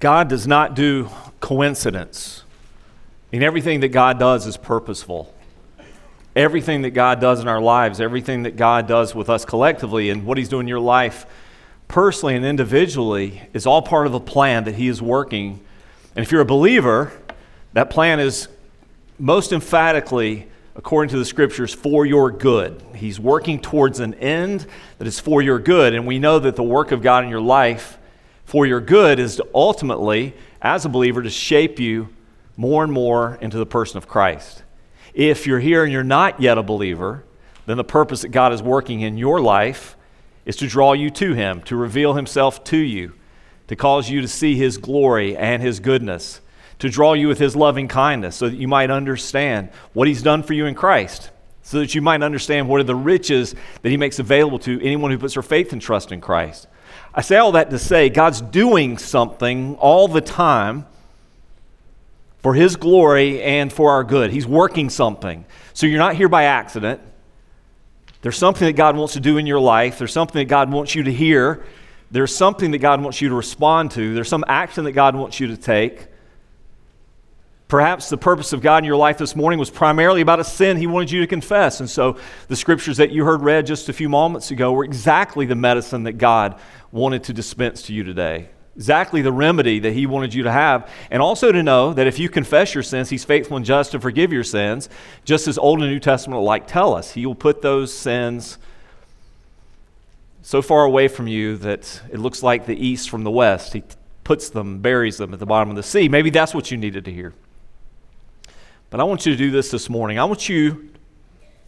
God does not do coincidence. And everything that God does is purposeful. Everything that God does in our lives, everything that God does with us collectively, and what He's doing in your life personally and individually is all part of a plan that He is working. And if you're a believer, that plan is most emphatically, according to the Scriptures, for your good. He's working towards an end that is for your good. And we know that the work of God in your life for your good is to ultimately, as a believer, to shape you more and more into the person of Christ. If you're here and you're not yet a believer, then the purpose that God is working in your life is to draw you to Him, to reveal Himself to you, to cause you to see His glory and His goodness, to draw you with His loving kindness so that you might understand what He's done for you in Christ, so that you might understand what are the riches that He makes available to anyone who puts their faith and trust in Christ. I say all that to say God's doing something all the time for His glory and for our good. He's working something. So you're not here by accident. There's something that God wants to do in your life. There's something that God wants you to hear. There's something that God wants you to respond to. There's some action that God wants you to take. Perhaps the purpose of God in your life this morning was primarily about a sin He wanted you to confess. And so the Scriptures that you heard read just a few moments ago were exactly the medicine that God wanted to dispense to you today. Exactly the remedy that He wanted you to have. And also to know that if you confess your sins, He's faithful and just to forgive your sins. Just as Old and New Testament alike tell us, He will put those sins so far away from you that it looks like the east from the west. He puts them, buries them at the bottom of the sea. Maybe that's what you needed to hear. But I want you to do this morning. I want you,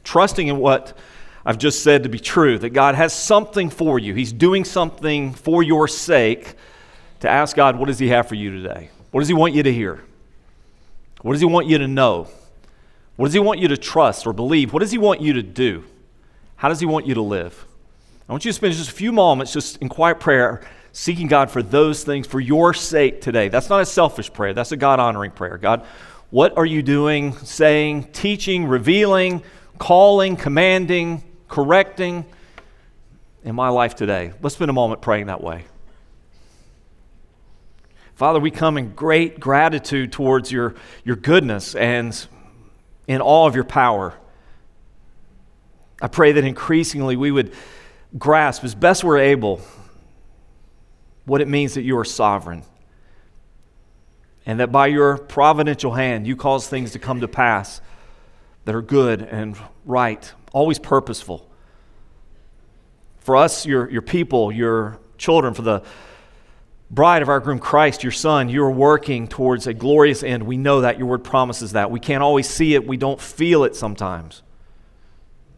trusting in what I've just said to be true, that God has something for you. He's doing something for your sake, to ask God, what does He have for you today? What does He want you to hear? What does He want you to know? What does He want you to trust or believe? What does He want you to do? How does He want you to live? I want you to spend just a few moments just in quiet prayer, seeking God for those things for your sake today. That's not a selfish prayer. That's a God-honoring prayer. God, what are you doing, saying, teaching, revealing, calling, commanding, correcting in my life today? Let's spend a moment praying that way. Father, we come in great gratitude towards your goodness and in all of your power. I pray that increasingly we would grasp as best we're able what it means that you are sovereign. And that by your providential hand, you cause things to come to pass that are good and right, always purposeful. For us, your people, your children, for the bride of our groom Christ, your Son, you are working towards a glorious end. We know that. Your word promises that. We can't always see it. We don't feel it sometimes.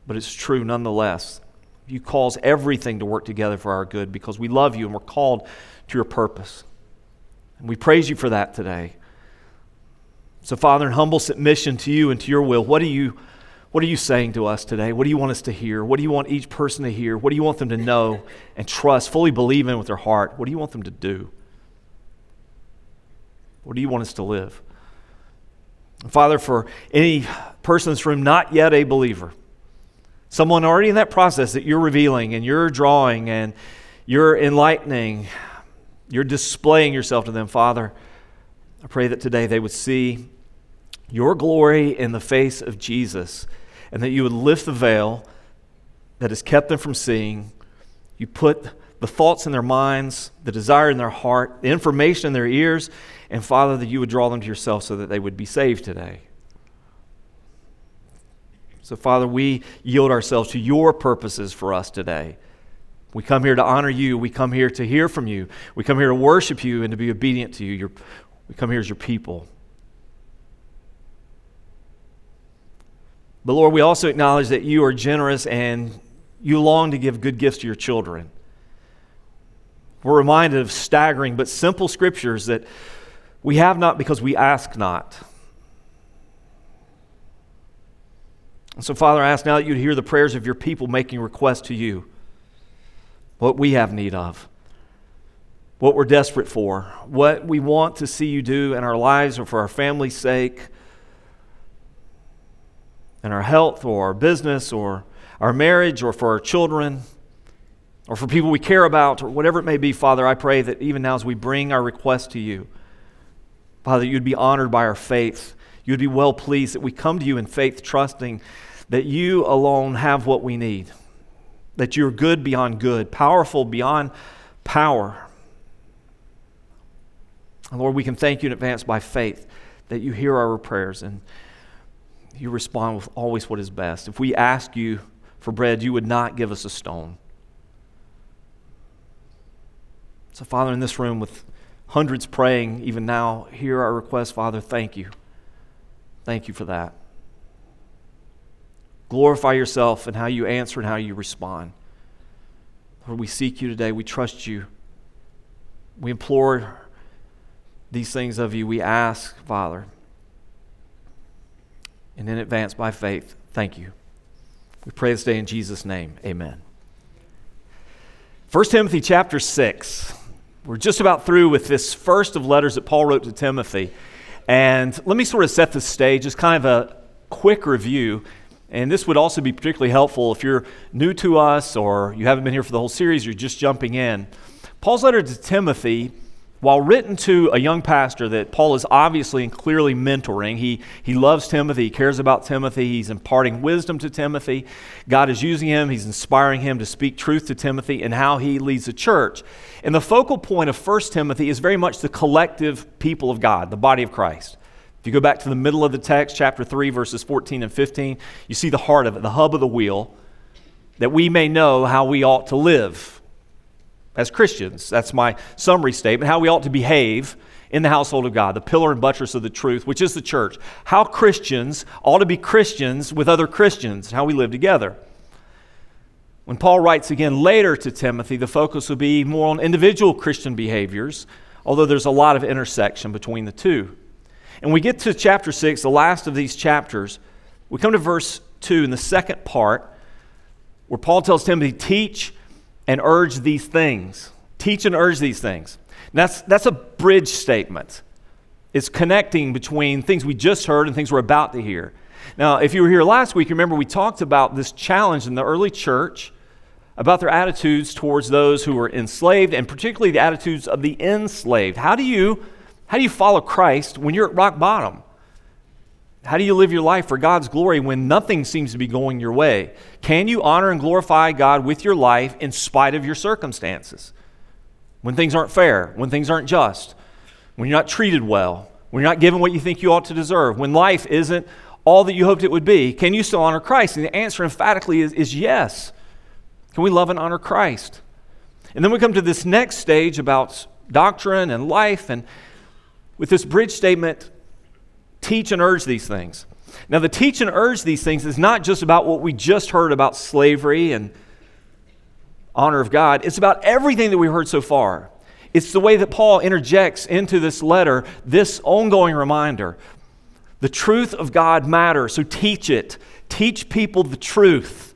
But it's true nonetheless. You cause everything to work together for our good because we love you and we're called to your purpose. And we praise you for that today. So, Father, in humble submission to you and to your will, what are you saying to us today? What do you want us to hear? What do you want each person to hear? What do you want them to know and trust, fully believe in with their heart? What do you want them to do? What do you want us to live? And Father, for any person in this room not yet a believer, someone already in that process that you're revealing and you're drawing and you're enlightening, you're displaying yourself to them, Father, I pray that today they would see your glory in the face of Jesus and that you would lift the veil that has kept them from seeing. You put the thoughts in their minds, the desire in their heart, the information in their ears, and Father, that you would draw them to yourself so that they would be saved today. So Father, we yield ourselves to your purposes for us today. We come here to honor you. We come here to hear from you. We come here to worship you and to be obedient to you. We come here as your people. But Lord, we also acknowledge that you are generous and you long to give good gifts to your children. We're reminded of staggering but simple scriptures that we have not because we ask not. And so Father, I ask now that you'd hear the prayers of your people making requests to you. What we have need of, what we're desperate for, what we want to see you do in our lives or for our family's sake, in our health or our business or our marriage or for our children, or for people we care about, or whatever it may be, Father, I pray that even now as we bring our request to you, Father, you'd be honored by our faith. You'd be well pleased that we come to you in faith, trusting that you alone have what we need, that you're good beyond good, powerful beyond power. And Lord, we can thank you in advance by faith that you hear our prayers and you respond with always what is best. If we ask you for bread, you would not give us a stone. So, Father, in this room with hundreds praying even now, hear our request, Father, thank you. Thank you for that. Glorify yourself in how you answer and how you respond. Lord, we seek you today. We trust you. We implore these things of you. We ask, Father, and in advance by faith, thank you. We pray this day in Jesus' name. Amen. 1 Timothy chapter 6. We're just about through with this first of letters that Paul wrote to Timothy. And let me sort of set the stage, just kind of a quick review. And this would also be particularly helpful if you're new to us or you haven't been here for the whole series, you're just jumping in. Paul's letter to Timothy, while written to a young pastor that Paul is obviously and clearly mentoring, he loves Timothy, he cares about Timothy, he's imparting wisdom to Timothy. God is using him, he's inspiring him to speak truth to Timothy and how he leads the church. And the focal point of 1 Timothy is very much the collective people of God, the body of Christ. If you go back to the middle of the text, chapter 3, verses 14 and 15, you see the heart of it, the hub of the wheel, that we may know how we ought to live as Christians. That's my summary statement, how we ought to behave in the household of God, the pillar and buttress of the truth, which is the church. How Christians ought to be Christians with other Christians, how we live together. When Paul writes again later to Timothy, the focus will be more on individual Christian behaviors, although there's a lot of intersection between the two. And we get to chapter 6, the last of these chapters. We come to verse 2 in the second part where Paul tells Timothy, teach and urge these things. Teach and urge these things. And that's a bridge statement. It's connecting between things we just heard and things we're about to hear. Now, if you were here last week, remember we talked about this challenge in the early church about their attitudes towards those who were enslaved and particularly the attitudes of the enslaved. How do you follow Christ when you're at rock bottom? How do you live your life for God's glory when nothing seems to be going your way? Can you honor and glorify God with your life in spite of your circumstances? When things aren't fair, when things aren't just, when you're not treated well, when you're not given what you think you ought to deserve, when life isn't all that you hoped it would be, can you still honor Christ? And the answer emphatically is yes. Can we love and honor Christ? And then we come to this next stage about doctrine and life, and with this bridge statement, teach and urge these things. Now, the teach and urge these things is not just about what we just heard about slavery and honor of God. It's about everything that we've heard so far. It's the way that Paul interjects into this letter, this ongoing reminder. The truth of God matters, so teach it. Teach people the truth.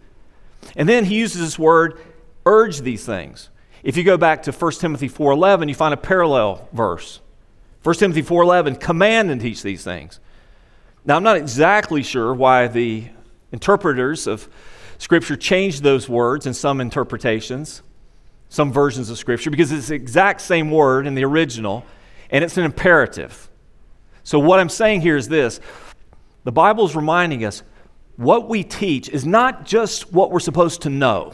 And then he uses this word, urge these things. If you go back to 1 Timothy 4:11, you find a parallel verse. 1 Timothy 4:11, command and teach these things. Now, I'm not exactly sure why the interpreters of Scripture changed those words in some interpretations, some versions of Scripture, because it's the exact same word in the original, and it's an imperative. So what I'm saying here is this. The Bible is reminding us what we teach is not just what we're supposed to know.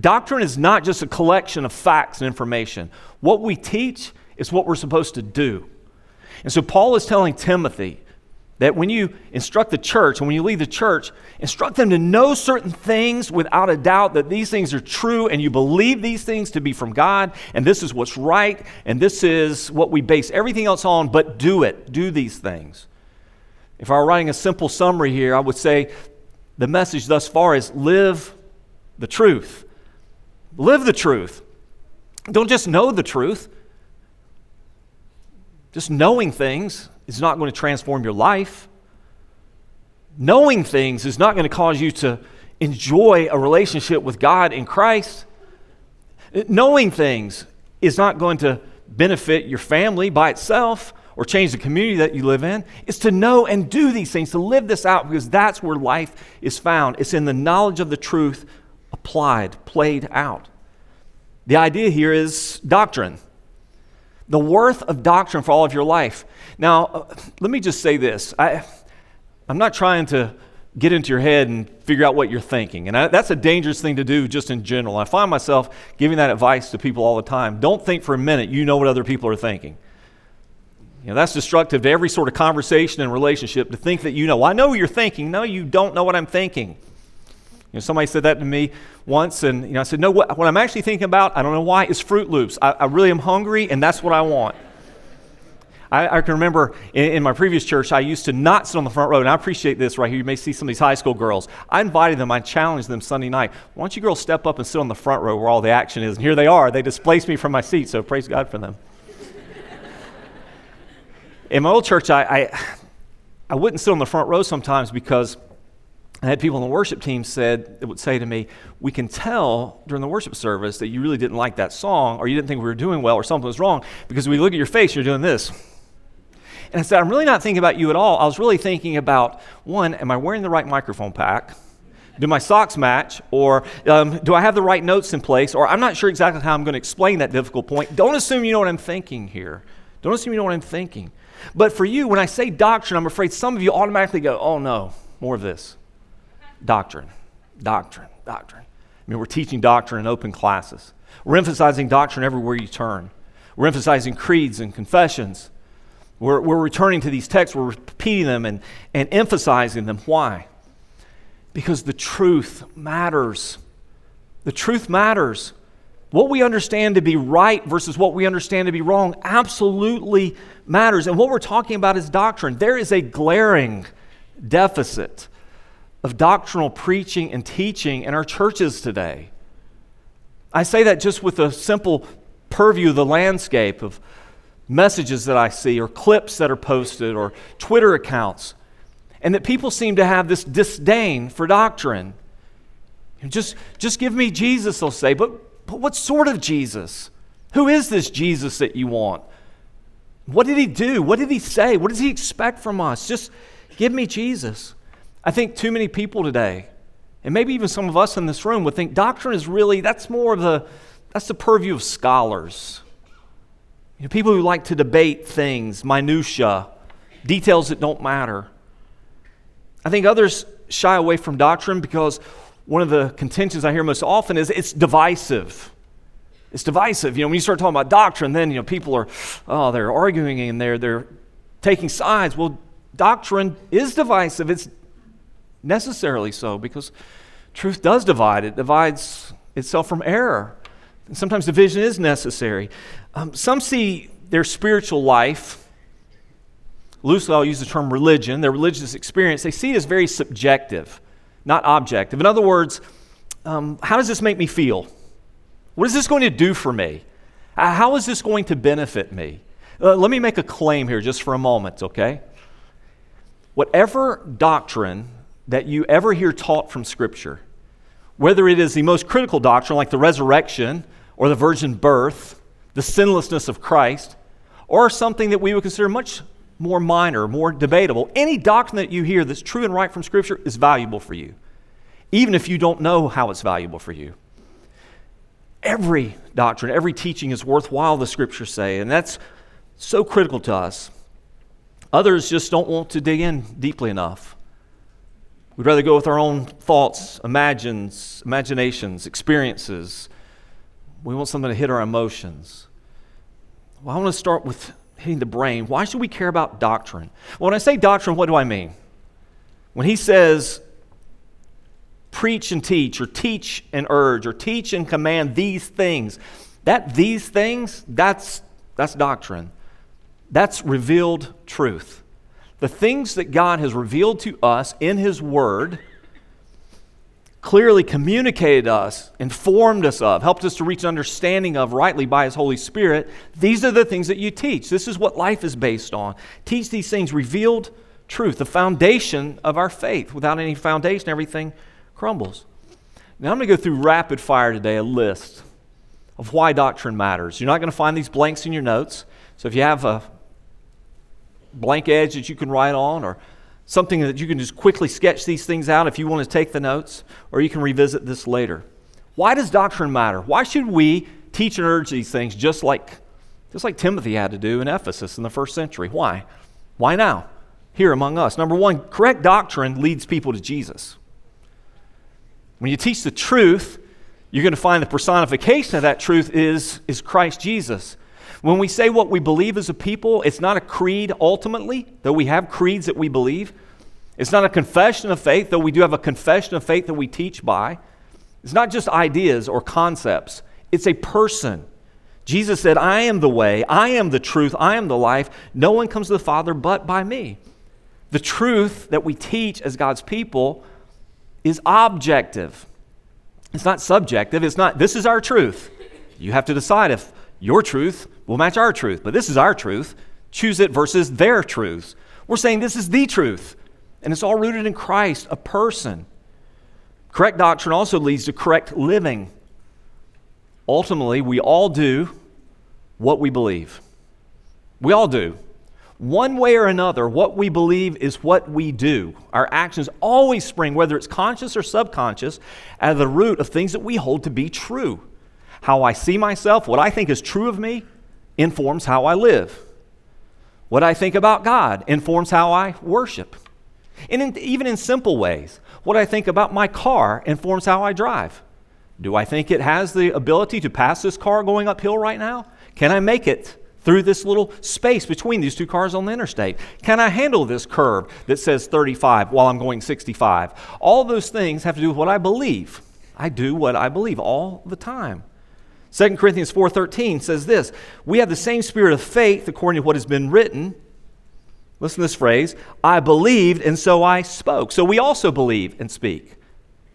Doctrine is not just a collection of facts and information. What we teach is what we're supposed to do. And so Paul is telling Timothy that when you instruct the church and when you lead the church, instruct them to know certain things without a doubt, that these things are true and you believe these things to be from God, and this is what's right and this is what we base everything else on, but do it. Do these things. If I were writing a simple summary here, I would say the message thus far is live the truth. Live the truth. Don't just know the truth. Just knowing things is not going to transform your life. Knowing things is not going to cause you to enjoy a relationship with God in Christ. Knowing things is not going to benefit your family by itself or change the community that you live in. It's to know and do these things, to live this out, because that's where life is found. It's in the knowledge of the truth applied, played out. The idea here is doctrine. The worth of doctrine for all of your life. Now, let me just say this. I'm not trying to get into your head and figure out what you're thinking. And that's a dangerous thing to do just in general. I find myself giving that advice to people all the time. Don't think for a minute you know what other people are thinking. You know, that's destructive to every sort of conversation and relationship, to think that you know. Well, I know what you're thinking. No, you don't know what I'm thinking. You know, somebody said that to me once, and I said, no, what I'm actually thinking about, I don't know why, is Fruit Loops. I really am hungry, and that's what I want. I can remember in my previous church, I used to not sit on the front row, and I appreciate this right here. You may see some of these high school girls. I invited them, I challenged them Sunday night. Why don't you girls step up and sit on the front row where all the action is? And here they are. They displaced me from my seat, so praise God for them. In my old church, I wouldn't sit on the front row sometimes because I had people on the worship team would say to me, we can tell during the worship service that you really didn't like that song, or you didn't think we were doing well, or something was wrong, because we look at your face, you're doing this. And I said, I'm really not thinking about you at all. I was really thinking about, one, am I wearing the right microphone pack? Do my socks match? Or do I have the right notes in place? Or I'm not sure exactly how I'm going to explain that difficult point. Don't assume you know what I'm thinking here. Don't assume you know what I'm thinking. But for you, when I say doctrine, I'm afraid some of you automatically go, oh no, more of this. Doctrine. I mean, we're teaching doctrine in open classes. We're emphasizing doctrine everywhere you turn. We're emphasizing creeds and confessions. We're returning to these texts. We're repeating them and emphasizing them. Why? Because the truth matters. The truth matters. What we understand to be right versus what we understand to be wrong absolutely matters. And what we're talking about is doctrine. There is a glaring deficit of doctrinal preaching and teaching in our churches today. I say that just with a simple purview of the landscape of messages that I see, or clips that are posted, or Twitter accounts, and that people seem to have this disdain for doctrine. And just give me Jesus, they'll say, but what sort of Jesus? Who is this Jesus that you want? What did he do? What did he say? What does he expect from us? Just give me Jesus. I think too many people today, and maybe even some of us in this room, would think doctrine is really, that's the purview of scholars. You know, people who like to debate things, minutia, details that don't matter. I think others shy away from doctrine because one of the contentions I hear most often is it's divisive. It's divisive. You know, when you start talking about doctrine, then people are, they're arguing and they're taking sides. Well, doctrine is divisive. It's necessarily so, because truth does divide. It divides itself from error. And sometimes division is necessary. Some see their spiritual life, loosely I'll use the term religion, their religious experience, they see it as very subjective, not objective. In other words, how does this make me feel? What is this going to do for me? How is this going to benefit me? Let me make a claim here just for a moment, okay? Whatever doctrine that you ever hear taught from Scripture, whether it is the most critical doctrine like the resurrection or the virgin birth, the sinlessness of Christ, or something that we would consider much more minor, more debatable, any doctrine that you hear that's true and right from Scripture is valuable for you, even if you don't know how it's valuable for you. Every doctrine, every teaching is worthwhile, the Scriptures say, and that's so critical to us. Others just don't want to dig in deeply enough. We'd rather go with our own thoughts, imaginations, experiences. We want something to hit our emotions. Well, I want to start with hitting the brain. Why should we care about doctrine? Well, when I say doctrine, what do I mean? When he says, preach and teach, or teach and urge, or teach and command these things, that's doctrine. That's revealed truth. The things that God has revealed to us in His Word, clearly communicated us, informed us of, helped us to reach an understanding of rightly by His Holy Spirit, these are the things that you teach. This is what life is based on. Teach these things, revealed truth, the foundation of our faith. Without any foundation, everything crumbles. Now I'm going to go through rapid fire today, a list of why doctrine matters. You're not going to find these blanks in your notes, so if you have a blank edge that you can write on, or something that you can just quickly sketch these things out if you want to take the notes, or you can revisit this later. Why does doctrine matter? Why should we teach and urge these things just like Timothy had to do in Ephesus in the first century? Why? Why now? Here among us. Number one, correct doctrine leads people to Jesus. When you teach the truth, you're going to find the personification of that truth is Christ Jesus. When we say what we believe as a people, it's not a creed ultimately, though we have creeds that we believe. It's not a confession of faith, though we do have a confession of faith that we teach by. It's not just ideas or concepts. It's a person. Jesus said, I am the way, I am the truth, I am the life. No one comes to the Father but by me. The truth that we teach as God's people is objective. It's not subjective. It's not, this is our truth. You have to decide if your truth will match our truth, but this is our truth. Choose it versus their truths. We're saying this is the truth, and it's all rooted in Christ, a person. Correct doctrine also leads to correct living. Ultimately, we all do what we believe. We all do. One way or another, what we believe is what we do. Our actions always spring, whether it's conscious or subconscious, out of the root of things that we hold to be true. How I see myself, what I think is true of me, informs how I live. What I think about God informs how I worship. And even in simple ways, what I think about my car informs how I drive. Do I think it has the ability to pass this car going uphill right now? Can I make it through this little space between these two cars on the interstate? Can I handle this curve that says 35 while I'm going 65? All those things have to do with what I believe. I do what I believe all the time. 2 Corinthians 4:13 says this, we have the same spirit of faith according to what has been written. Listen to this phrase, I believed and so I spoke. So we also believe and speak.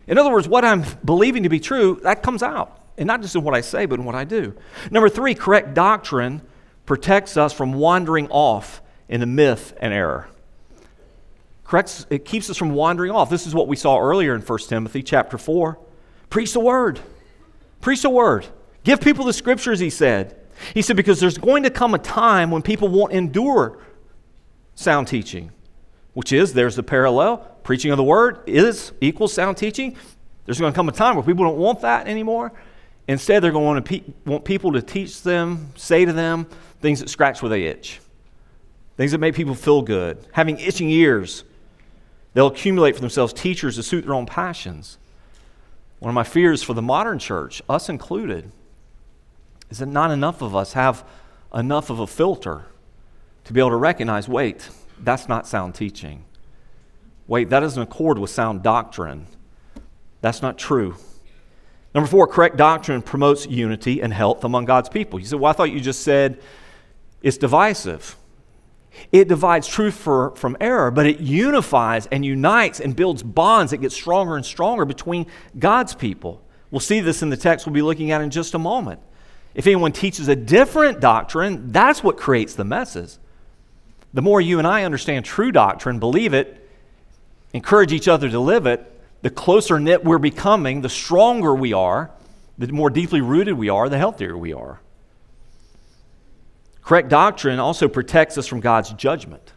In other words, what I'm believing to be true, that comes out. And not just in what I say, but in what I do. Number three, correct doctrine protects us from wandering off into myth and error. Correct, it keeps us from wandering off. This is what we saw earlier in 1 Timothy chapter 4. Preach the word. Preach the word. Give people the scriptures, he said. He said, because there's going to come a time when people won't endure sound teaching, which is, there's the parallel. Preaching of the word is equals sound teaching. There's going to come a time where people don't want that anymore. Instead, they're going to want people to teach them, say to them, things that scratch where they itch, things that make people feel good. Having itching ears, they'll accumulate for themselves teachers to suit their own passions. One of my fears for the modern church, us included, is that not enough of us have enough of a filter to be able to recognize, wait, that's not sound teaching. Wait, that doesn't accord with sound doctrine. That's not true. Number four, correct doctrine promotes unity and health among God's people. You said, well, I thought you just said it's divisive. It divides truth from error, but it unifies and unites and builds bonds. It gets stronger and stronger between God's people. We'll see this in the text we'll be looking at in just a moment. If anyone teaches a different doctrine, that's what creates the messes. The more you and I understand true doctrine, believe it, encourage each other to live it, the closer knit we're becoming, the stronger we are, the more deeply rooted we are, the healthier we are. Correct doctrine also protects us from God's judgment.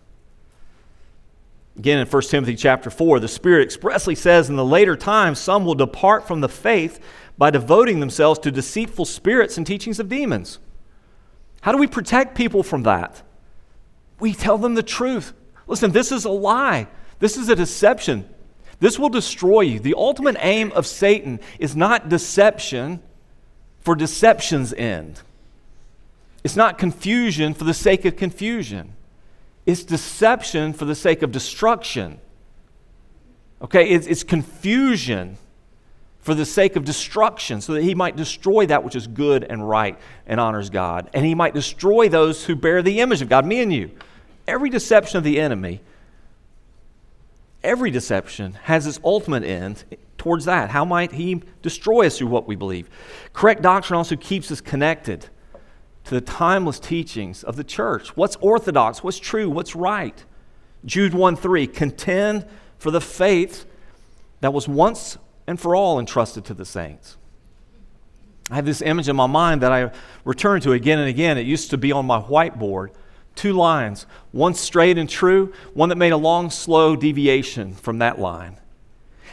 Again, in 1 Timothy chapter 4, the Spirit expressly says, in the later times, some will depart from the faith by devoting themselves to deceitful spirits and teachings of demons. How do we protect people from that? We tell them the truth. Listen, this is a lie. This is a deception. This will destroy you. The ultimate aim of Satan is not deception for deception's end. It's not confusion for the sake of confusion. It's deception for the sake of destruction. Okay, it's confusion for the sake of destruction, so that he might destroy that which is good and right and honors God. And he might destroy those who bear the image of God, me and you. Every deception of the enemy, every deception has its ultimate end towards that. How might he destroy us through what we believe? Correct doctrine also keeps us connected to the timeless teachings of the church. What's orthodox? What's true? What's right? Jude 1:3, contend for the faith that was once and for all entrusted to the saints. I have this image in my mind that I return to again and again. It used to be on my whiteboard. Two lines, one straight and true, one that made a long, slow deviation from that line.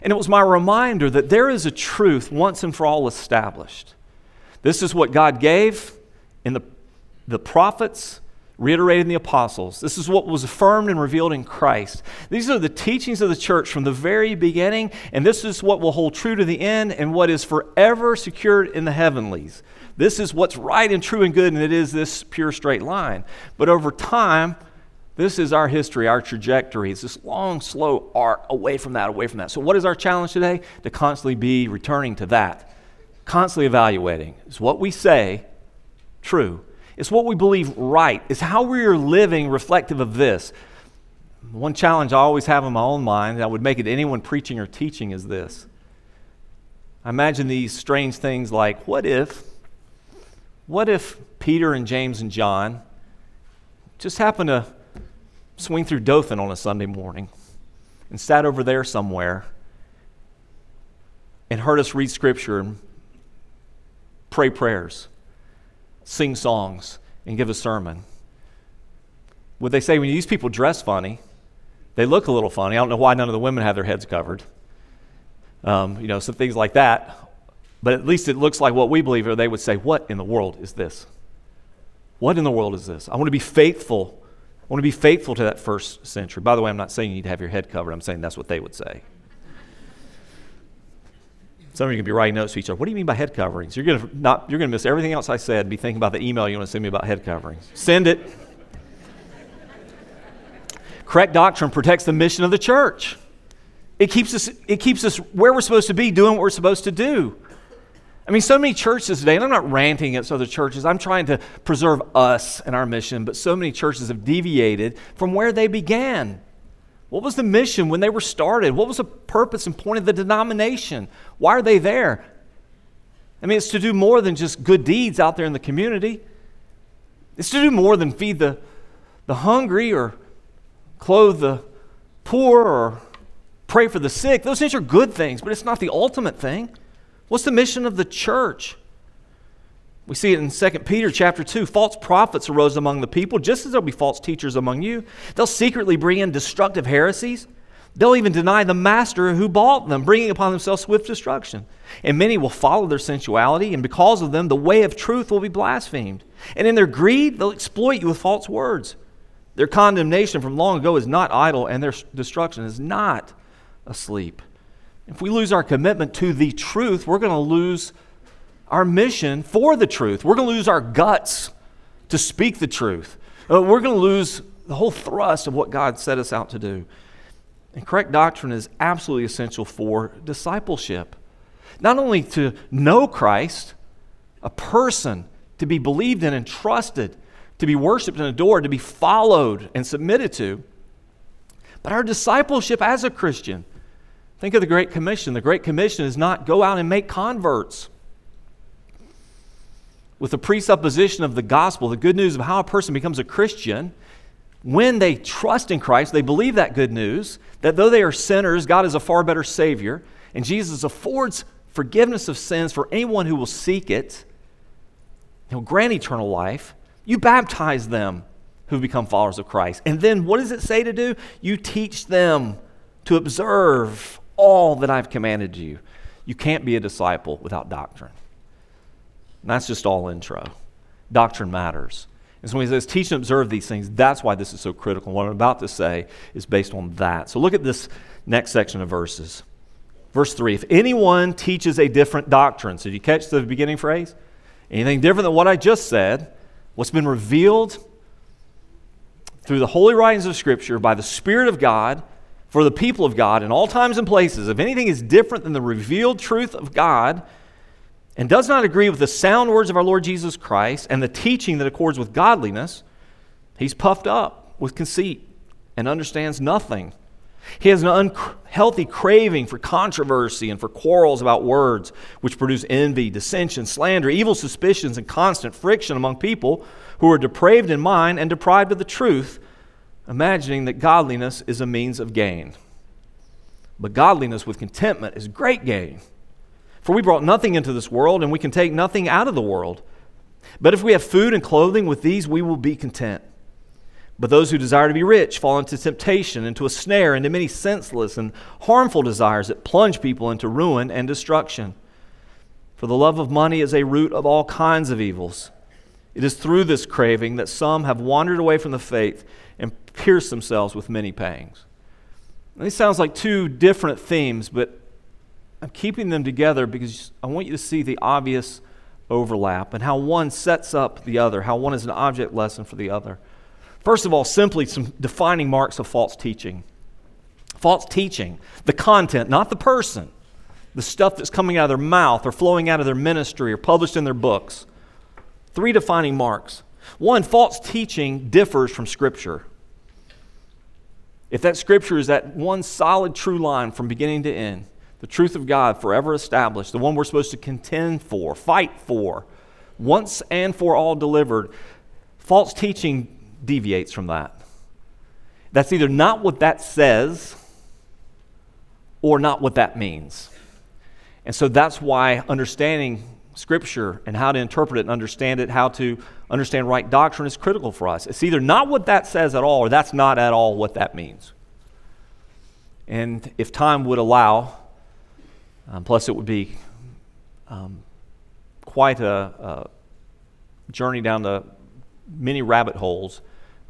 And it was my reminder that there is a truth once and for all established. This is what God gave in the prophets, reiterated in the apostles. This is what was affirmed and revealed in Christ. These are the teachings of the church from the very beginning, and this is what will hold true to the end and what is forever secured in the heavenlies. This is what's right and true and good, and it is this pure straight line. But over time, this is our history, our trajectory. It's this long, slow arc away from that. So what is our challenge today? To constantly be returning to that, constantly evaluating. Is what we say true? It's what we believe right. It's how we are living reflective of this. One challenge I always have in my own mind, and I would make it to anyone preaching or teaching, is this. I imagine these strange things like, what if Peter and James and John just happened to swing through Dothan on a Sunday morning and sat over there somewhere and heard us read scripture and pray prayers, sing songs, and give a sermon? Would they say, when these people dress funny, they look a little funny? I don't know why none of the women have their heads covered. Some things like that. But at least it looks like what we believe, or they would say, what in the world is this? What in the world is this? I want to be faithful. I want to be faithful to that first century. By the way, I'm not saying you need to have your head covered. I'm saying that's what they would say. Some of you can be writing notes to each other. What do you mean by head coverings? You're gonna miss everything else I said and be thinking about the email you want to send me about head coverings. Send it. Correct doctrine protects the mission of the church. It keeps us where we're supposed to be, doing what we're supposed to do. I mean, so many churches today, and I'm not ranting against other churches, I'm trying to preserve us and our mission, but so many churches have deviated from where they began. What was the mission when they were started? What was the purpose and point of the denomination? Why are they there? I mean, it's to do more than just good deeds out there in the community. It's to do more than feed the hungry or clothe the poor or pray for the sick. Those things are good things, but it's not the ultimate thing. What's the mission of the church? We see it in 2 Peter chapter 2. False prophets arose among the people, just as there'll be false teachers among you. They'll secretly bring in destructive heresies. They'll even deny the master who bought them, bringing upon themselves swift destruction. And many will follow their sensuality, and because of them, the way of truth will be blasphemed. And in their greed, they'll exploit you with false words. Their condemnation from long ago is not idle, and their destruction is not asleep. If we lose our commitment to the truth, we're going to lose our mission for the truth. We're going to lose our guts to speak the truth. We're going to lose the whole thrust of what God set us out to do. And correct doctrine is absolutely essential for discipleship. Not only to know Christ, a person, to be believed in and trusted, to be worshiped and adored, to be followed and submitted to, but our discipleship as a Christian. Think of the Great Commission. The Great Commission is not go out and make converts, with the presupposition of the gospel, the good news of how a person becomes a Christian. When they trust in Christ, they believe that good news, that though they are sinners, God is a far better Savior, and Jesus affords forgiveness of sins for anyone who will seek it. He'll grant eternal life. You baptize them who become followers of Christ. And then what does it say to do? You teach them to observe all that I've commanded you. You can't be a disciple without doctrine. And that's just all intro. Doctrine matters. And so when he says teach and observe these things, that's why this is so critical. What I'm about to say is based on that. So look at this next section of verses. Verse 3, if anyone teaches a different doctrine. So did you catch the beginning phrase? Anything different than what I just said, what's been revealed through the holy writings of Scripture by the Spirit of God for the people of God in all times and places. If anything is different than the revealed truth of God, and does not agree with the sound words of our Lord Jesus Christ and the teaching that accords with godliness, he's puffed up with conceit and understands nothing. He has an unhealthy craving for controversy and for quarrels about words, which produce envy, dissension, slander, evil suspicions, and constant friction among people who are depraved in mind and deprived of the truth, imagining that godliness is a means of gain. But godliness with contentment is great gain. For we brought nothing into this world, and we can take nothing out of the world. But if we have food and clothing, with these we will be content. But those who desire to be rich fall into temptation, into a snare, into many senseless and harmful desires that plunge people into ruin and destruction. For the love of money is a root of all kinds of evils. It is through this craving that some have wandered away from the faith and pierced themselves with many pangs. And these sounds like two different themes, but I'm keeping them together because I want you to see the obvious overlap and how one sets up the other, how one is an object lesson for the other. First of all, simply some defining marks of false teaching. False teaching, the content, not the person, the stuff that's coming out of their mouth or flowing out of their ministry or published in their books. Three defining marks. One, false teaching differs from Scripture. If that Scripture is that one solid true line from beginning to end, the truth of God forever established, the one we're supposed to contend for, fight for, once and for all delivered, false teaching deviates from that. That's either not what that says or not what that means. And so that's why understanding Scripture and how to interpret it and understand it, how to understand right doctrine is critical for us. It's either not what that says at all or that's not at all what that means. And if time would allow, plus it would be quite a journey down the many rabbit holes.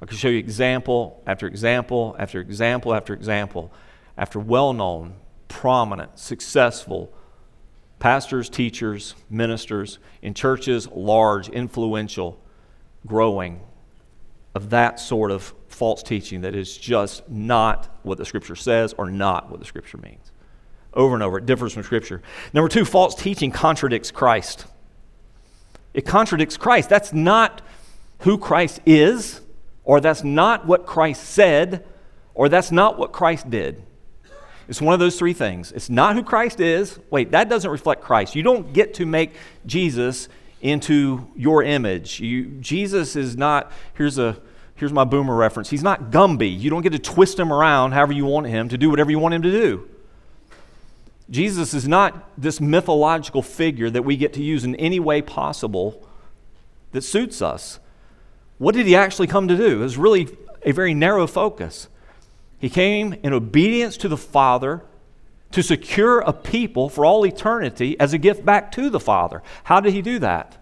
I could show you example after example after example after example after well-known, prominent, successful pastors, teachers, ministers in churches, large, influential, growing of that sort of false teaching that is just not what the Scripture says or not what the Scripture means. Over and over, it differs from Scripture. Number two, false teaching contradicts Christ. It contradicts Christ. That's not who Christ is, or that's not what Christ said, or that's not what Christ did. It's one of those three things. It's not who Christ is. Wait, that doesn't reflect Christ. You don't get to make Jesus into your image. Jesus is not, here's my boomer reference. He's not Gumby. You don't get to twist him around however you want him to do whatever you want him to do. Jesus is not this mythological figure that we get to use in any way possible that suits us. What did he actually come to do? It was really a very narrow focus. He came in obedience to the Father to secure a people for all eternity as a gift back to the Father. How did he do that?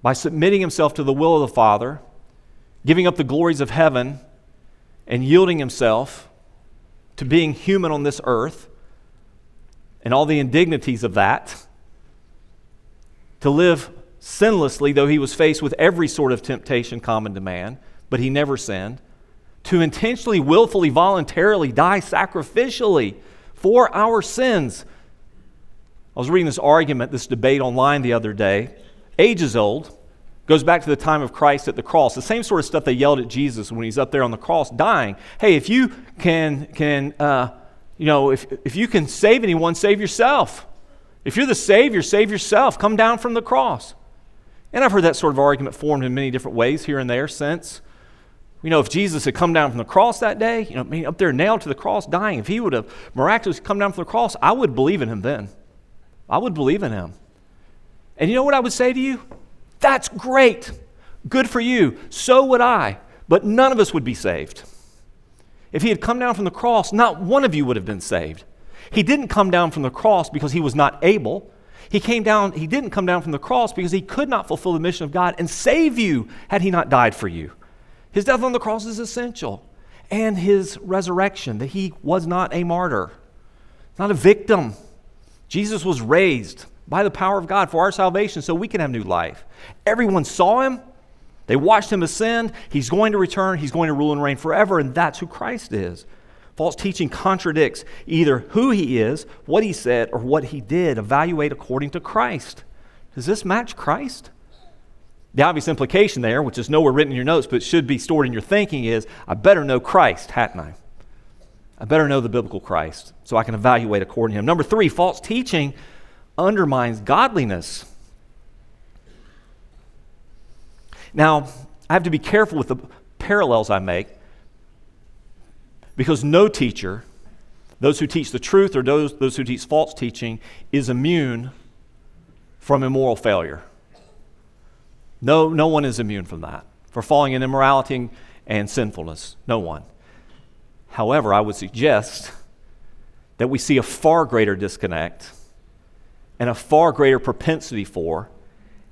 By submitting himself to the will of the Father, giving up the glories of heaven, and yielding himself to being human on this earth and all the indignities of that, to live sinlessly, though he was faced with every sort of temptation common to man, but he never sinned, to intentionally, willfully, voluntarily die sacrificially for our sins. I was reading this argument, this debate online the other day, ages old, goes back to the time of Christ at the cross. The same sort of stuff they yelled at Jesus when he's up there on the cross dying. Hey, if you if you can save anyone, save yourself. If you're the Savior, save yourself. Come down from the cross. And I've heard that sort of argument formed in many different ways here and there since. You know, if Jesus had come down from the cross that day, up there nailed to the cross dying, if he would have miraculously come down from the cross, I would believe in him then. I would believe in him. And you know what I would say to you? That's great. Good for you. So would I. But none of us would be saved. If he had come down from the cross, not one of you would have been saved. He didn't come down from the cross because he was not able. He didn't come down from the cross because he could not fulfill the mission of God and save you had he not died for you. His death on the cross is essential. And his resurrection, that he was not a martyr, not a victim. Jesus was raised by the power of God for our salvation so we can have new life. Everyone saw him. They watched him ascend. He's going to return. He's going to rule and reign forever. And that's who Christ is. False teaching contradicts either who he is, what he said, or what he did. Evaluate according to Christ. Does this match Christ? The obvious implication there, which is nowhere written in your notes, but should be stored in your thinking, is I better know Christ, hadn't I? I better know the biblical Christ so I can evaluate according to him. Number three, false teaching undermines godliness. Now, I have to be careful with the parallels I make because no teacher, those who teach the truth or those who teach false teaching, is immune from immoral failure. No one is immune from that, for falling in immorality and sinfulness. No one. However, I would suggest that we see a far greater disconnect and a far greater propensity for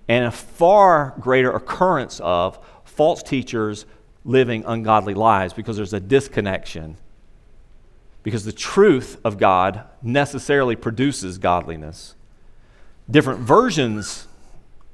and a far greater occurrence of false teachers living ungodly lives, because there's a disconnection. Because the truth of God necessarily produces godliness. Different versions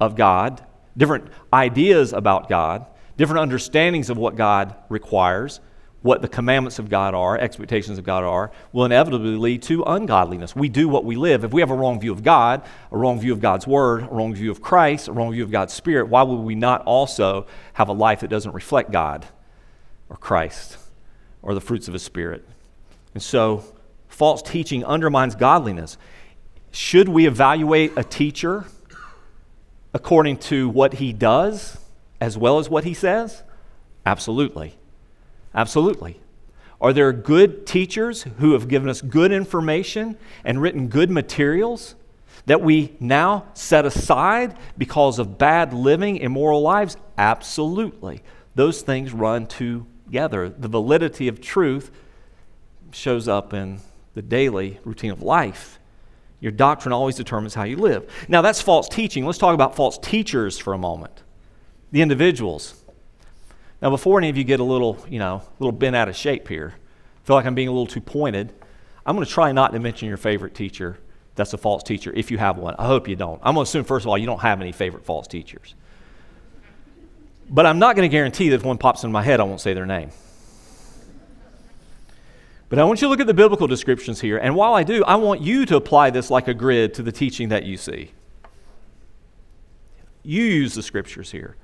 of God, different ideas about God, different understandings of what God requires, what the commandments of God are, expectations of God are, will inevitably lead to ungodliness. We do what we live. If we have a wrong view of God, a wrong view of God's Word, a wrong view of Christ, a wrong view of God's Spirit, why would we not also have a life that doesn't reflect God or Christ or the fruits of His Spirit? And so false teaching undermines godliness. Should we evaluate a teacher according to what he does as well as what he says? Absolutely. Absolutely. Are there good teachers who have given us good information and written good materials that we now set aside because of bad living, immoral lives? Absolutely. Those things run together. The validity of truth shows up in the daily routine of life. Your doctrine always determines how you live. Now, that's false teaching. Let's talk about false teachers for a moment. The individuals. Now, before any of you get a little bent out of shape here, feel like I'm being a little too pointed, I'm going to try not to mention your favorite teacher that's a false teacher, if you have one. I hope you don't. I'm going to assume, first of all, you don't have any favorite false teachers. But I'm not going to guarantee that if one pops in my head, I won't say their name. But I want you to look at the biblical descriptions here, and while I do, I want you to apply this like a grid to the teaching that you see. You use the scriptures here.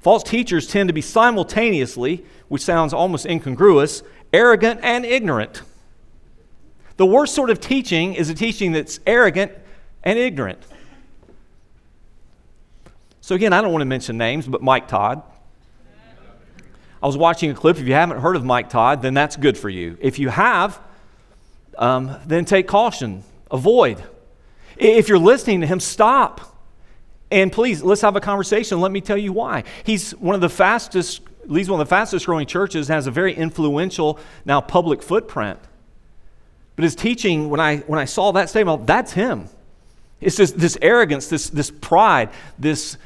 False teachers tend to be simultaneously, which sounds almost incongruous, arrogant and ignorant. The worst sort of teaching is a teaching that's arrogant and ignorant. So again, I don't want to mention names, but Mike Todd. I was watching a clip. If you haven't heard of Mike Todd, then that's good for you. If you have, then take caution. Avoid. If you're listening to him, stop. And please, let's have a conversation. Let me tell you why. He's one of the fastest, leads one of the fastest growing churches, has a very influential, now public footprint. But his teaching, when I saw that statement, that's him. It's just this arrogance, this pride, this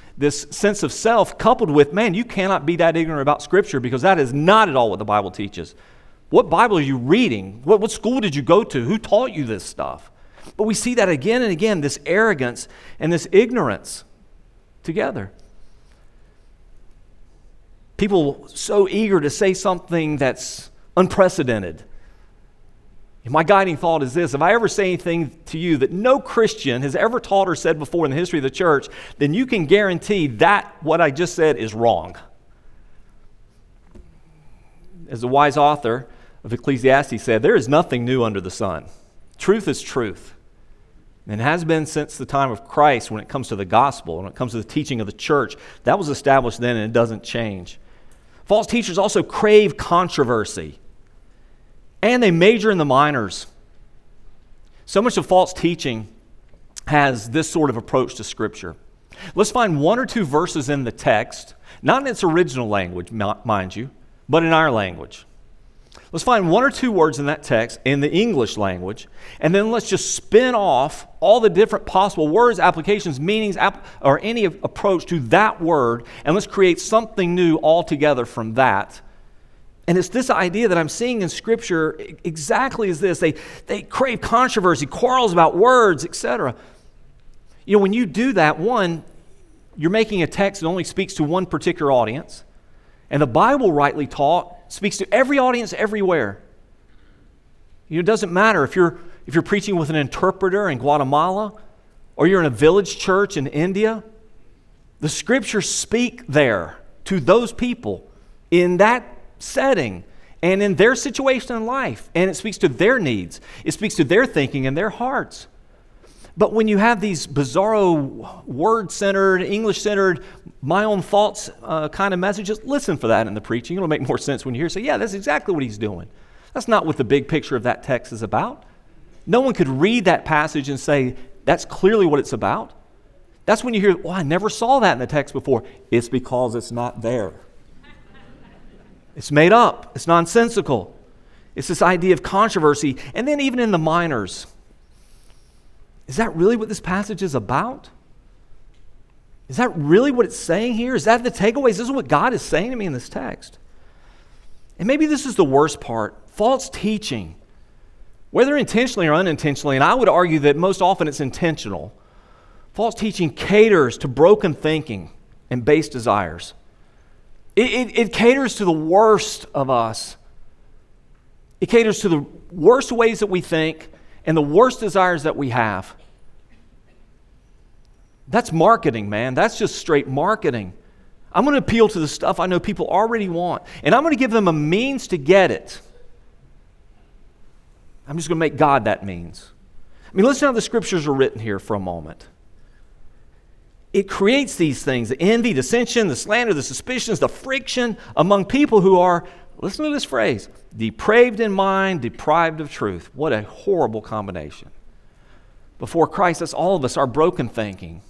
sense of self, coupled with, man, you cannot be that ignorant about Scripture, because that is not at all what the Bible teaches. What Bible are you reading? What school did you go to? Who taught you this stuff? But we see that again and again, this arrogance and this ignorance together. People so eager to say something that's unprecedented. And my guiding thought is this: if I ever say anything to you that no Christian has ever taught or said before in the history of the church, then you can guarantee that what I just said is wrong. As the wise author of Ecclesiastes said, there is nothing new under the sun. Truth is truth. And has been since the time of Christ when it comes to the gospel, when it comes to the teaching of the church. That was established then, and it doesn't change. False teachers also crave controversy. And they major in the minors. So much of false teaching has this sort of approach to Scripture. Let's find one or two verses in the text, not in its original language, mind you, but in our language. Let's find one or two words in that text in the English language, and then let's just spin off all the different possible words, applications, meanings, or any approach to that word, and let's create something new altogether from that. And it's this idea that I'm seeing in Scripture exactly as this. They crave controversy, quarrels about words, etc. You know, when you do that, one, you're making a text that only speaks to one particular audience. And the Bible, rightly taught, speaks to every audience everywhere. You know, it doesn't matter if you're preaching with an interpreter in Guatemala or you're in a village church in India. The Scriptures speak there to those people in that setting and in their situation in life, and it speaks to their needs. It speaks to their thinking and their hearts. But when you have these bizarro word-centered, English-centered, my own thoughts kind of messages, listen for that in the preaching. It'll make more sense when you hear it. Say, yeah, that's exactly what he's doing. That's not what the big picture of that text is about. No one could read that passage and say, that's clearly what it's about. That's when you hear, well, I never saw that in the text before. It's because it's not there. It's made up. It's nonsensical. It's this idea of controversy. And then even in the minors. Is that really what this passage is about? Is that really what it's saying here? Is that the takeaways? This is what God is saying to me in this text. And maybe this is the worst part. False teaching, whether intentionally or unintentionally, and I would argue that most often it's intentional. False teaching caters to broken thinking and base desires. It caters to the worst of us. It caters to the worst ways that we think and the worst desires that we have. That's marketing, man. That's just straight marketing. I'm going to appeal to the stuff I know people already want, and I'm going to give them a means to get it. I'm just going to make God that means. I mean, listen to how the scriptures are written here for a moment. It creates these things, the envy, dissension, the slander, the suspicions, the friction among people who are, listen to this phrase, depraved in mind, deprived of truth. What a horrible combination. Before Christ, that's all of us, our broken thinking.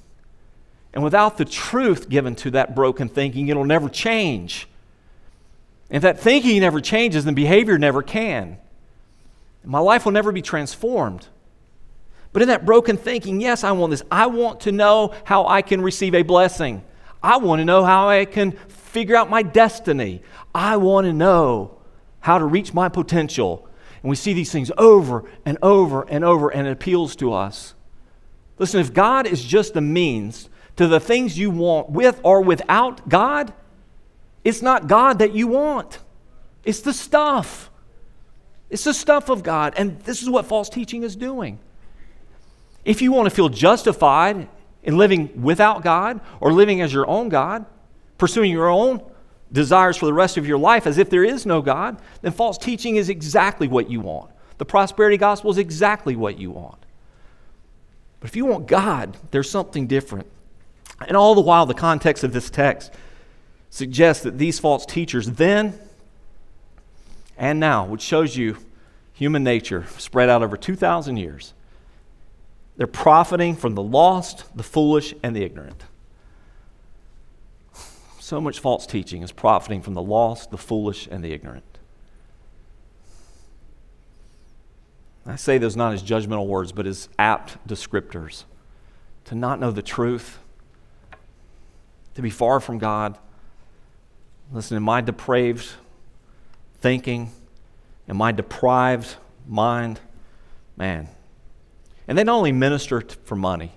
And without the truth given to that broken thinking, it'll never change. And if that thinking never changes, then behavior never can. My life will never be transformed. But in that broken thinking, yes, I want this. I want to know how I can receive a blessing. I want to know how I can figure out my destiny. I want to know how to reach my potential. And we see these things over and over and over, and it appeals to us. Listen, if God is just the means to the things you want with or without God, it's not God that you want. It's the stuff. It's the stuff of God, and this is what false teaching is doing. If you want to feel justified in living without God or living as your own God, pursuing your own desires for the rest of your life as if there is no God, then false teaching is exactly what you want. The prosperity gospel is exactly what you want. But if you want God, there's something different. And all the while, the context of this text suggests that these false teachers then and now, which shows you human nature spread out over 2,000 years. They're profiting from the lost, the foolish, and the ignorant. So much false teaching is profiting from the lost, the foolish, and the ignorant. I say those not as judgmental words, but as apt descriptors. To not know the truth, to be far from God. Listen, in my depraved thinking, and my deprived mind, man. And they not only minister for money,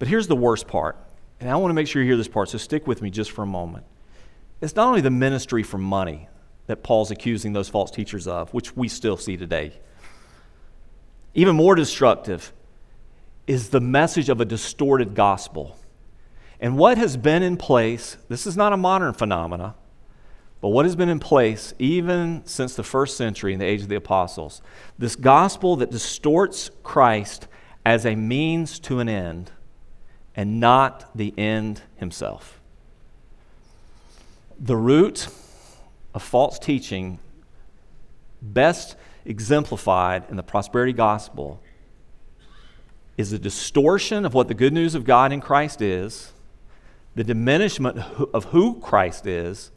but here's the worst part, and I want to make sure you hear this part, so stick with me just for a moment. It's not only the ministry for money that Paul's accusing those false teachers of, which we still see today. Even more destructive is the message of a distorted gospel. And what has been in place, this is not a modern phenomenon, but what has been in place even since the first century in the age of the apostles, this gospel that distorts Christ as a means to an end and not the end himself. The root of false teaching, best exemplified in the prosperity gospel, is the distortion of what the good news of God in Christ is, the diminishment of who Christ is,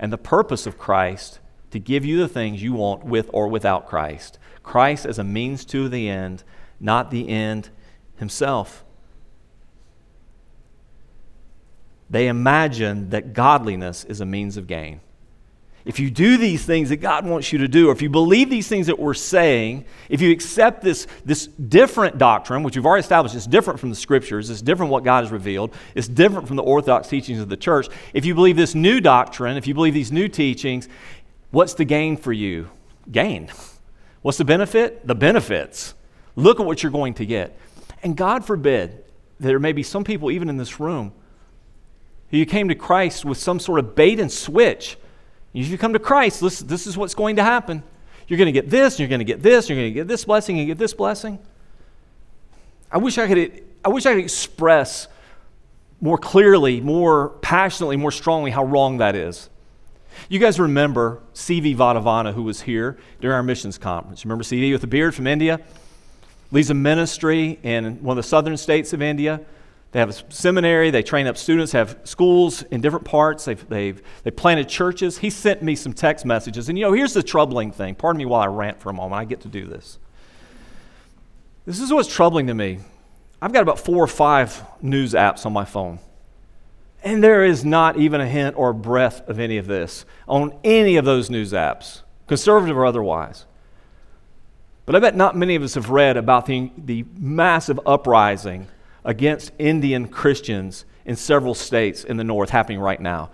and the purpose of Christ to give you the things you want with or without Christ. Christ as a means to the end, not the end himself. They imagine that godliness is a means of gain. If you do these things that God wants you to do, or if you believe these things that we're saying, if you accept this different doctrine, which you've already established, it's different from the Scriptures, it's different what God has revealed, it's different from the orthodox teachings of the church. If you believe this new doctrine, if you believe these new teachings, what's the gain for you? Gain. What's the benefit? The benefits. Look at what you're going to get. And God forbid, there may be some people even in this room who came to Christ with some sort of bait and switch. If you come to Christ, this is what's going to happen. You're going to get this, and you're going to get this, and you're going to get this blessing, and get this blessing. I wish I could express more clearly, more passionately, more strongly how wrong that is. You guys remember C.V. Vadavana, who was here during our missions conference. Remember C.V. with the beard from India? Leads a ministry in one of the southern states of India. They have a seminary. They train up students, have schools in different parts. They planted churches. He sent me some text messages. And, you know, here's the troubling thing. Pardon me while I rant for a moment. I get to do this. This is what's troubling to me. I've got about 4 or 5 news apps on my phone. And there is not even a hint or a breath of any of this on any of those news apps, conservative or otherwise. But I bet not many of us have read about the massive uprising against Indian Christians in several states in the north happening right now.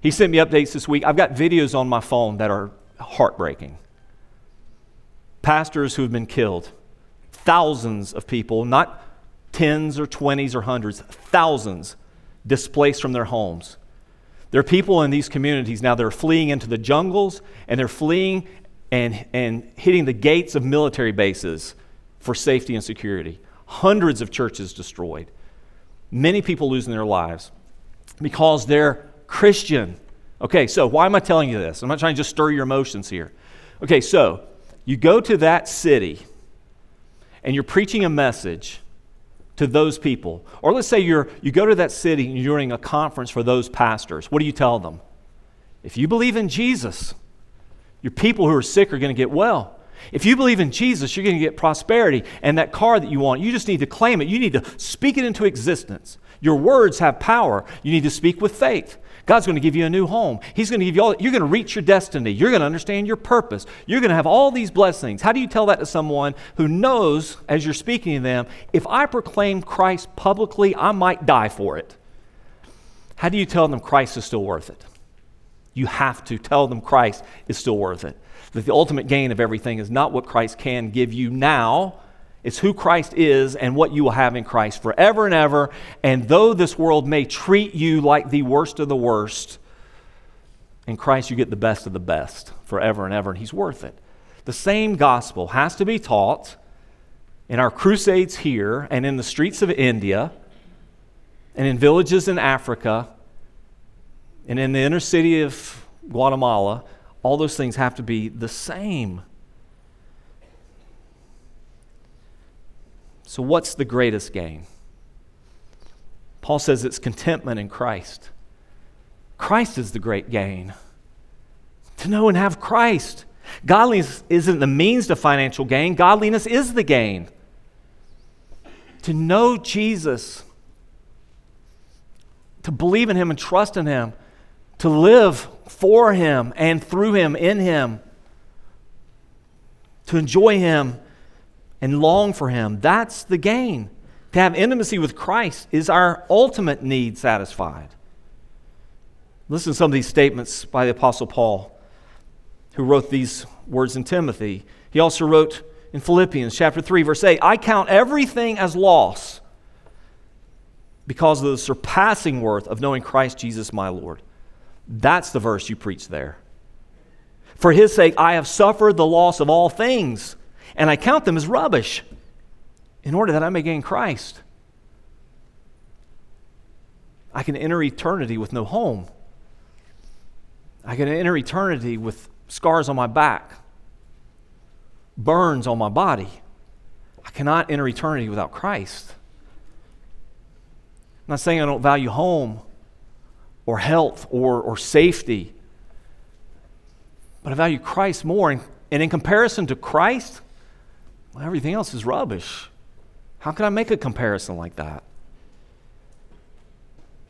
He sent me updates this week. I've got videos on my phone that are heartbreaking. Pastors who have been killed. Thousands of people, not tens or 20s or hundreds, thousands displaced from their homes. There are people in these communities now that are fleeing into the jungles, and they're fleeing and hitting the gates of military bases for safety and security. Hundreds of churches destroyed. Many people losing their lives because they're Christian. Okay, so why am I telling you this? I'm not trying to just stir your emotions here. Okay, so you go to that city and you're preaching a message to those people. Or let's say you go to that city and you're doing a conference for those pastors. What do you tell them? If you believe in Jesus, your people who are sick are going to get well. If you believe in Jesus, you're going to get prosperity. And that car that you want, you just need to claim it. You need to speak it into existence. Your words have power. You need to speak with faith. God's going to give you a new home. He's going to give you all that. You're going to reach your destiny. You're going to understand your purpose. You're going to have all these blessings. How do you tell that to someone who knows, as you're speaking to them, if I proclaim Christ publicly, I might die for it? How do you tell them Christ is still worth it? You have to tell them Christ is still worth it. That the ultimate gain of everything is not what Christ can give you now. It's who Christ is and what you will have in Christ forever and ever. And though this world may treat you like the worst of the worst, in Christ you get the best of the best forever and ever, and He's worth it. The same gospel has to be taught in our crusades here and in the streets of India and in villages in Africa and in the inner city of Guatemala. All those things have to be the same. So what's the greatest gain? Paul says it's contentment in Christ. Christ is the great gain. To know and have Christ. Godliness isn't the means to financial gain. Godliness is the gain. To know Jesus. To believe in Him and trust in Him. To live for Him and through Him, in Him, to enjoy Him and long for Him. That's the gain. To have intimacy with Christ is our ultimate need satisfied. Listen to some of these statements by the Apostle Paul, who wrote these words in Timothy. He also wrote in Philippians chapter 3, verse 8, I count everything as loss because of the surpassing worth of knowing Christ Jesus my Lord. That's the verse you preach there. For His sake, I have suffered the loss of all things, and I count them as rubbish, in order that I may gain Christ. I can enter eternity with no home. I can enter eternity with scars on my back, burns on my body. I cannot enter eternity without Christ. I'm not saying I don't value home, or health, or safety. But I value Christ more. And in comparison to Christ, well, everything else is rubbish. How can I make a comparison like that?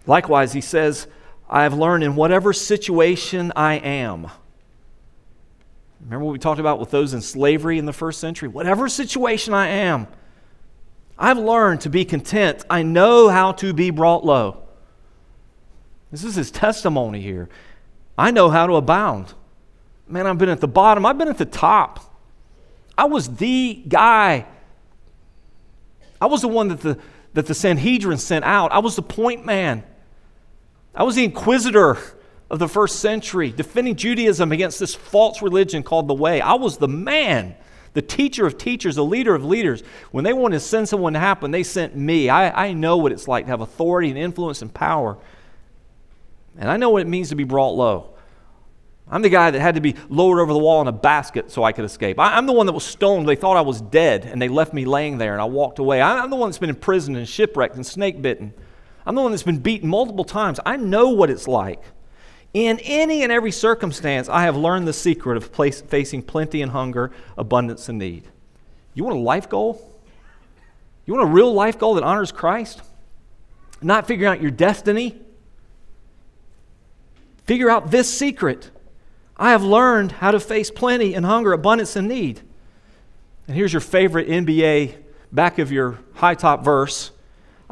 Likewise, he says, I have learned in whatever situation I am. Remember what we talked about with those in slavery in the first century? Whatever situation I am, I've learned to be content. I know how to be brought low. This is his testimony here. I know how to abound. Man, I've been at the bottom. I've been at the top. I was the guy. I was the one that the Sanhedrin sent out. I was the point man. I was the inquisitor of the first century, defending Judaism against this false religion called the Way. I was the man, the teacher of teachers, the leader of leaders. When they wanted to send someone to happen, they sent me. I know what it's like to have authority and influence and power. And I know what it means to be brought low. I'm the guy that had to be lowered over the wall in a basket so I could escape. I'm the one that was stoned. They thought I was dead, and they left me laying there, and I walked away. I'm the one that's been in prison and shipwrecked and snake bitten. I'm the one that's been beaten multiple times. I know what it's like. In any and every circumstance, I have learned the secret of facing plenty and hunger, abundance and need. You want a life goal? You want a real life goal that honors Christ? Not figuring out your destiny? Figure out this secret. I have learned how to face plenty and hunger, abundance and need. And here's your favorite NBA back of your high top verse.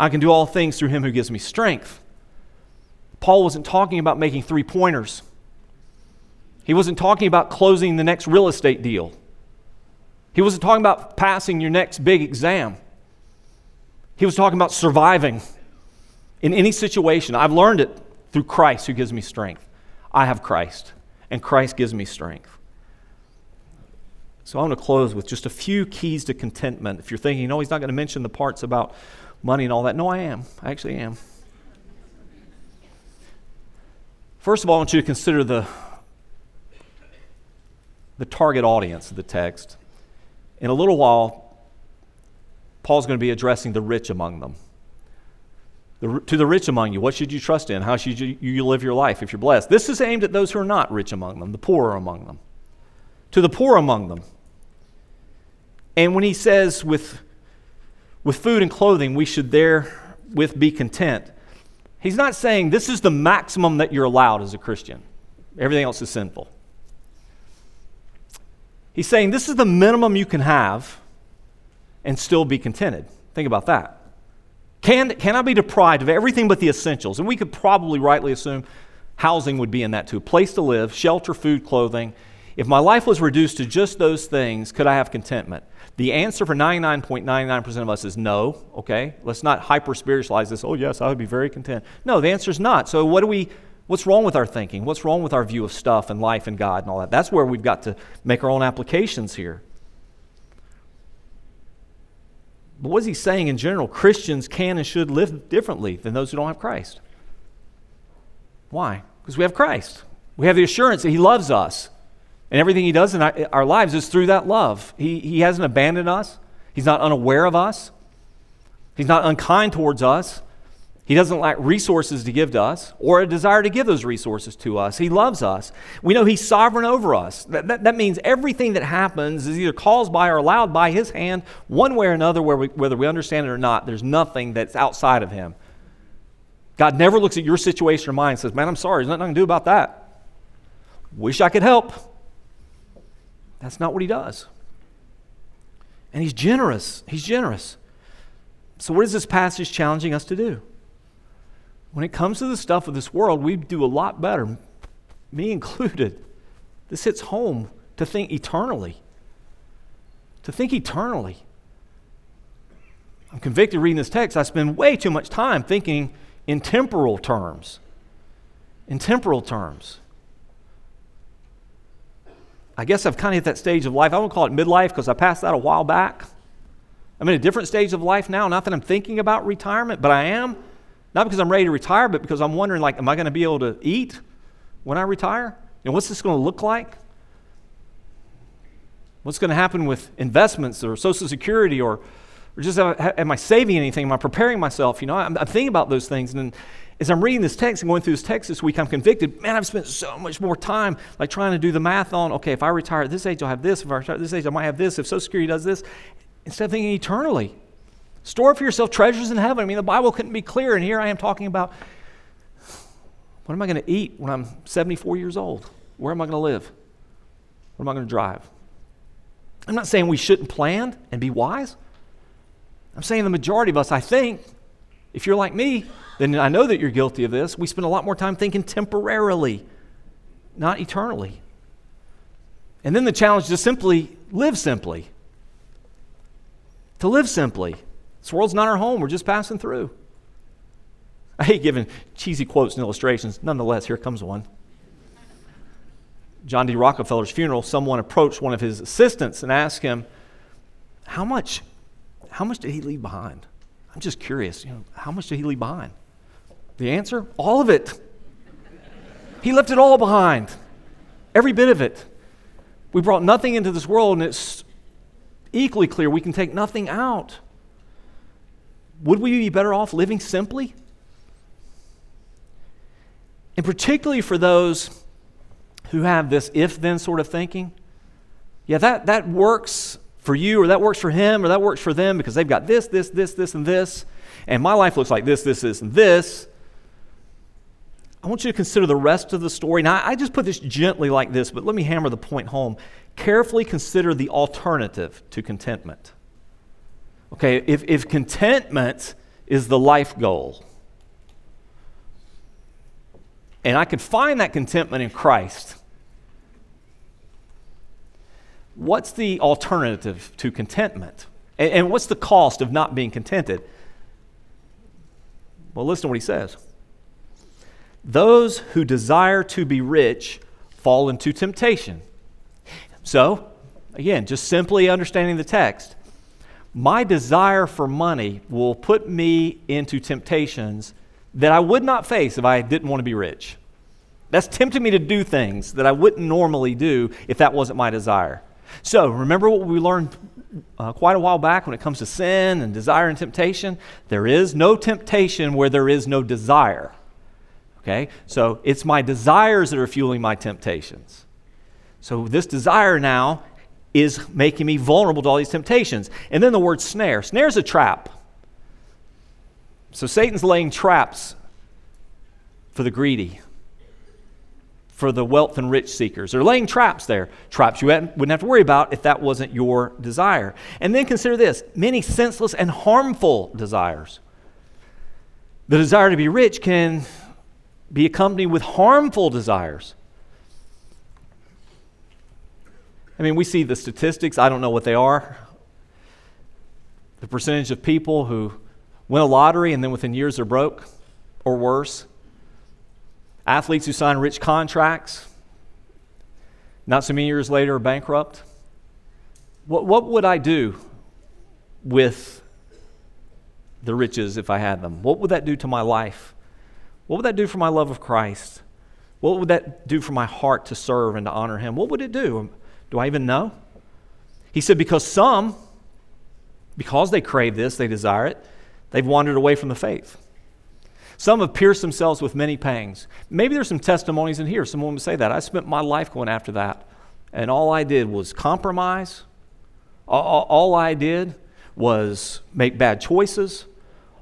I can do all things through him who gives me strength. Paul wasn't talking about making three-pointers. He wasn't talking about closing the next real estate deal. He wasn't talking about passing your next big exam. He was talking about surviving in any situation. I've learned it through Christ who gives me strength. I have Christ, and Christ gives me strength. So I want to close with just a few keys to contentment. If you're thinking, no, he's not going to mention the parts about money and all that. No, I am. I actually am. First of all, I want you to consider the target audience of the text. In a little while, Paul's going to be addressing the rich among them. To the rich among you, what should you trust in? How should you live your life if you're blessed? This is aimed at those who are not rich among them, the poor among them. To the poor among them. And when he says with food and clothing, we should therewith be content. He's not saying this is the maximum that you're allowed as a Christian. Everything else is sinful. He's saying this is the minimum you can have and still be contented. Think about that. Can I be deprived of everything but the essentials? And we could probably rightly assume housing would be in that too. A place to live, shelter, food, clothing. If my life was reduced to just those things, could I have contentment? The answer for 99.99% of us is no, okay? Let's not hyper-spiritualize this. Oh, yes, I would be very content. No, the answer is not. So what's wrong with our thinking? What's wrong with our view of stuff and life and God and all that? That's where we've got to make our own applications here. But what is he saying in general? Christians can and should live differently than those who don't have Christ. Why? Because we have Christ. We have the assurance that he loves us. And everything he does in our lives is through that love. He hasn't abandoned us. He's not unaware of us. He's not unkind towards us. He doesn't lack resources to give to us or a desire to give those resources to us. He loves us. We know he's sovereign over us. That means everything that happens is either caused by or allowed by his hand one way or another, whether we understand it or not. There's nothing that's outside of him. God never looks at your situation or mine and says, man, I'm sorry, there's nothing I can do about that. Wish I could help. That's not what he does. And he's generous. He's generous. So what is this passage challenging us to do? When it comes to the stuff of this world, we do a lot better, me included. This hits home to think eternally. To think eternally. I'm convicted reading this text. I spend way too much time thinking in temporal terms. In temporal terms. I guess I've kind of hit that stage of life. I won't call it midlife because I passed that a while back. I'm in a different stage of life now. Not that I'm thinking about retirement, but I am. Not because I'm ready to retire, but because I'm wondering, like, am I going to be able to eat when I retire? And what's this going to look like? What's going to happen with investments or Social Security or just am I saving anything? Am I preparing myself? You know, I'm thinking about those things. And then as I'm reading this text and going through this text this week, I'm convicted, man, I've spent so much more time like trying to do the math on, okay, if I retire at this age, I'll have this. If I retire at this age, I might have this. If Social Security does this, instead of thinking eternally, store for yourself treasures in heaven. I mean, the Bible couldn't be clearer. And here I am talking about, what am I going to eat when I'm 74 years old? Where am I going to live? Where am I going to drive? I'm not saying we shouldn't plan and be wise. I'm saying the majority of us, I think, if you're like me, then I know that you're guilty of this. We spend a lot more time thinking temporarily, not eternally. And then the challenge is to simply live simply. To live simply. This world's not our home. We're just passing through. I hate giving cheesy quotes and illustrations. Nonetheless, here comes one. John D. Rockefeller's funeral, someone approached one of his assistants and asked him, how much did he leave behind? I'm just curious, you know, how much did he leave behind? The answer, all of it. He left it all behind, every bit of it. We brought nothing into this world, and it's equally clear we can take nothing out. Would we be better off living simply? And particularly for those who have this if-then sort of thinking, yeah, that works for you, or that works for him, or that works for them because they've got this, this, this, this, and this, and my life looks like this, this, this, and this. I want you to consider the rest of the story. Now, I just put this gently like this, but let me hammer the point home. Carefully consider the alternative to contentment. Okay, if contentment is the life goal, and I can find that contentment in Christ, what's the alternative to contentment? And what's the cost of not being contented? Well, listen to what he says. Those who desire to be rich fall into temptation. So, again, just simply understanding the text. My desire for money will put me into temptations that I would not face if I didn't want to be rich. That's tempting me to do things that I wouldn't normally do if that wasn't my desire. So, remember what we learned quite a while back when it comes to sin and desire and temptation? There is no temptation where there is no desire. Okay, so it's my desires that are fueling my temptations. So this desire now is making me vulnerable to all these temptations. And then the word snare. Snare is a trap. So Satan's laying traps for the greedy, for the wealth and rich seekers. They're laying traps there, traps you wouldn't have to worry about if that wasn't your desire. And then consider this, many senseless and harmful desires. The desire to be rich can be accompanied with harmful desires. I mean, we see the statistics. I don't know what they are. The percentage of people who win a lottery and then within years they're broke or worse. Athletes who sign rich contracts, not so many years later are bankrupt. What would I do with the riches if I had them? What would that do to my life? What would that do for my love of Christ? What would that do for my heart to serve and to honor him? What would it do? Do I even know? He said, because some, because they crave this, they desire it, they've wandered away from the faith. Some have pierced themselves with many pangs. Maybe there's some testimonies in here. Someone would say that. I spent my life going after that, and all I did was compromise. All I did was make bad choices.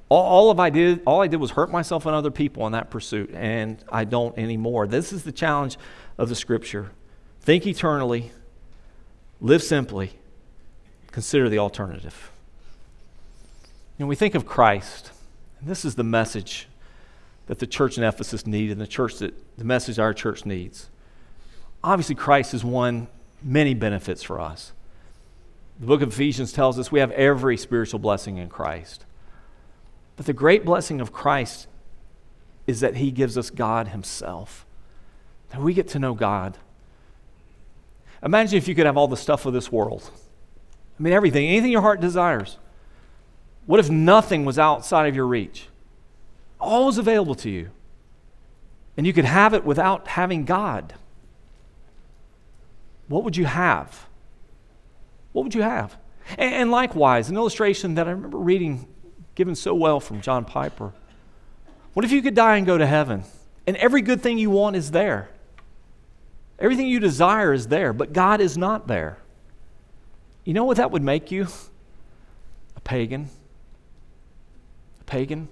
All I did was hurt myself and other people in that pursuit, and I don't anymore. This is the challenge of the Scripture. Think eternally, live simply, consider the alternative. And we think of Christ, and this is the message that the church in Ephesus needed, and the message our church needs. Obviously, Christ has won many benefits for us. The book of Ephesians tells us we have every spiritual blessing in Christ. But the great blessing of Christ is that he gives us God himself, that we get to know God. Imagine if you could have all the stuff of this world. I mean, everything, anything your heart desires. What if nothing was outside of your reach? All was available to you. And you could have it without having God. What would you have? What would you have? And likewise, an illustration that I remember reading given so well from John Piper. What if you could die and go to heaven, and every good thing you want is there? Everything you desire is there, but God is not there. You know what that would make you? A pagan. A pagan.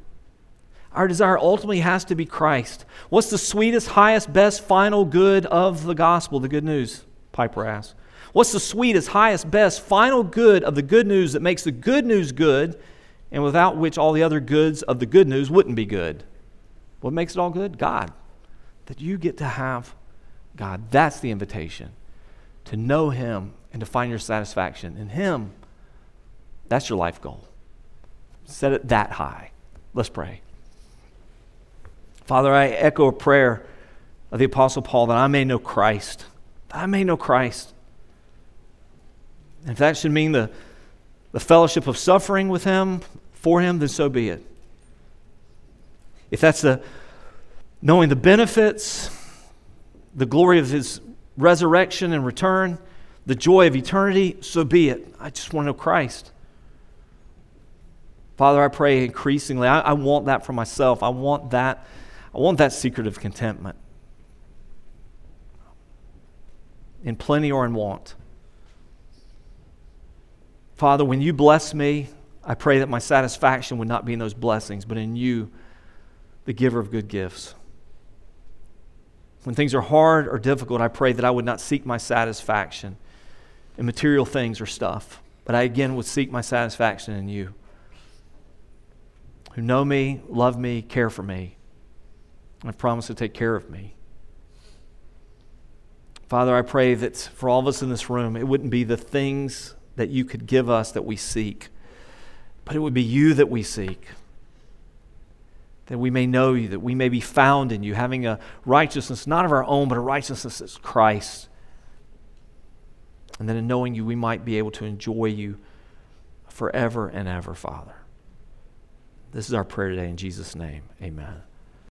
Our desire ultimately has to be Christ. What's the sweetest, highest, best, final good of the gospel, the good news? Piper asks. What's the sweetest, highest, best, final good of the good news that makes the good news good, and without which all the other goods of the good news wouldn't be good? What makes it all good? God. That you get to have God. That's the invitation. To know him and to find your satisfaction in him. That's your life goal. Set it that high. Let's pray. Father, I echo a prayer of the Apostle Paul that I may know Christ. I may know Christ. And if that should mean the fellowship of suffering with him, for him, then so be it. If that's the knowing the benefits, the glory of his resurrection and return, the joy of eternity, so be it. I just want to know Christ. Father, I pray increasingly. I want that for myself. I want that. I want that secret of contentment. In plenty or in want. Father, when you bless me, I pray that my satisfaction would not be in those blessings, but in you, the giver of good gifts. When things are hard or difficult, I pray that I would not seek my satisfaction in material things or stuff, but I again would seek my satisfaction in you, who know me, love me, care for me, and have promised to take care of me. Father, I pray that for all of us in this room, it wouldn't be the things that you could give us that we seek, but it would be you that we seek, that we may know you, that we may be found in you, having a righteousness not of our own, but a righteousness that's Christ. And that in knowing you, we might be able to enjoy you forever and ever, Father. This is our prayer today in Jesus' name. Amen.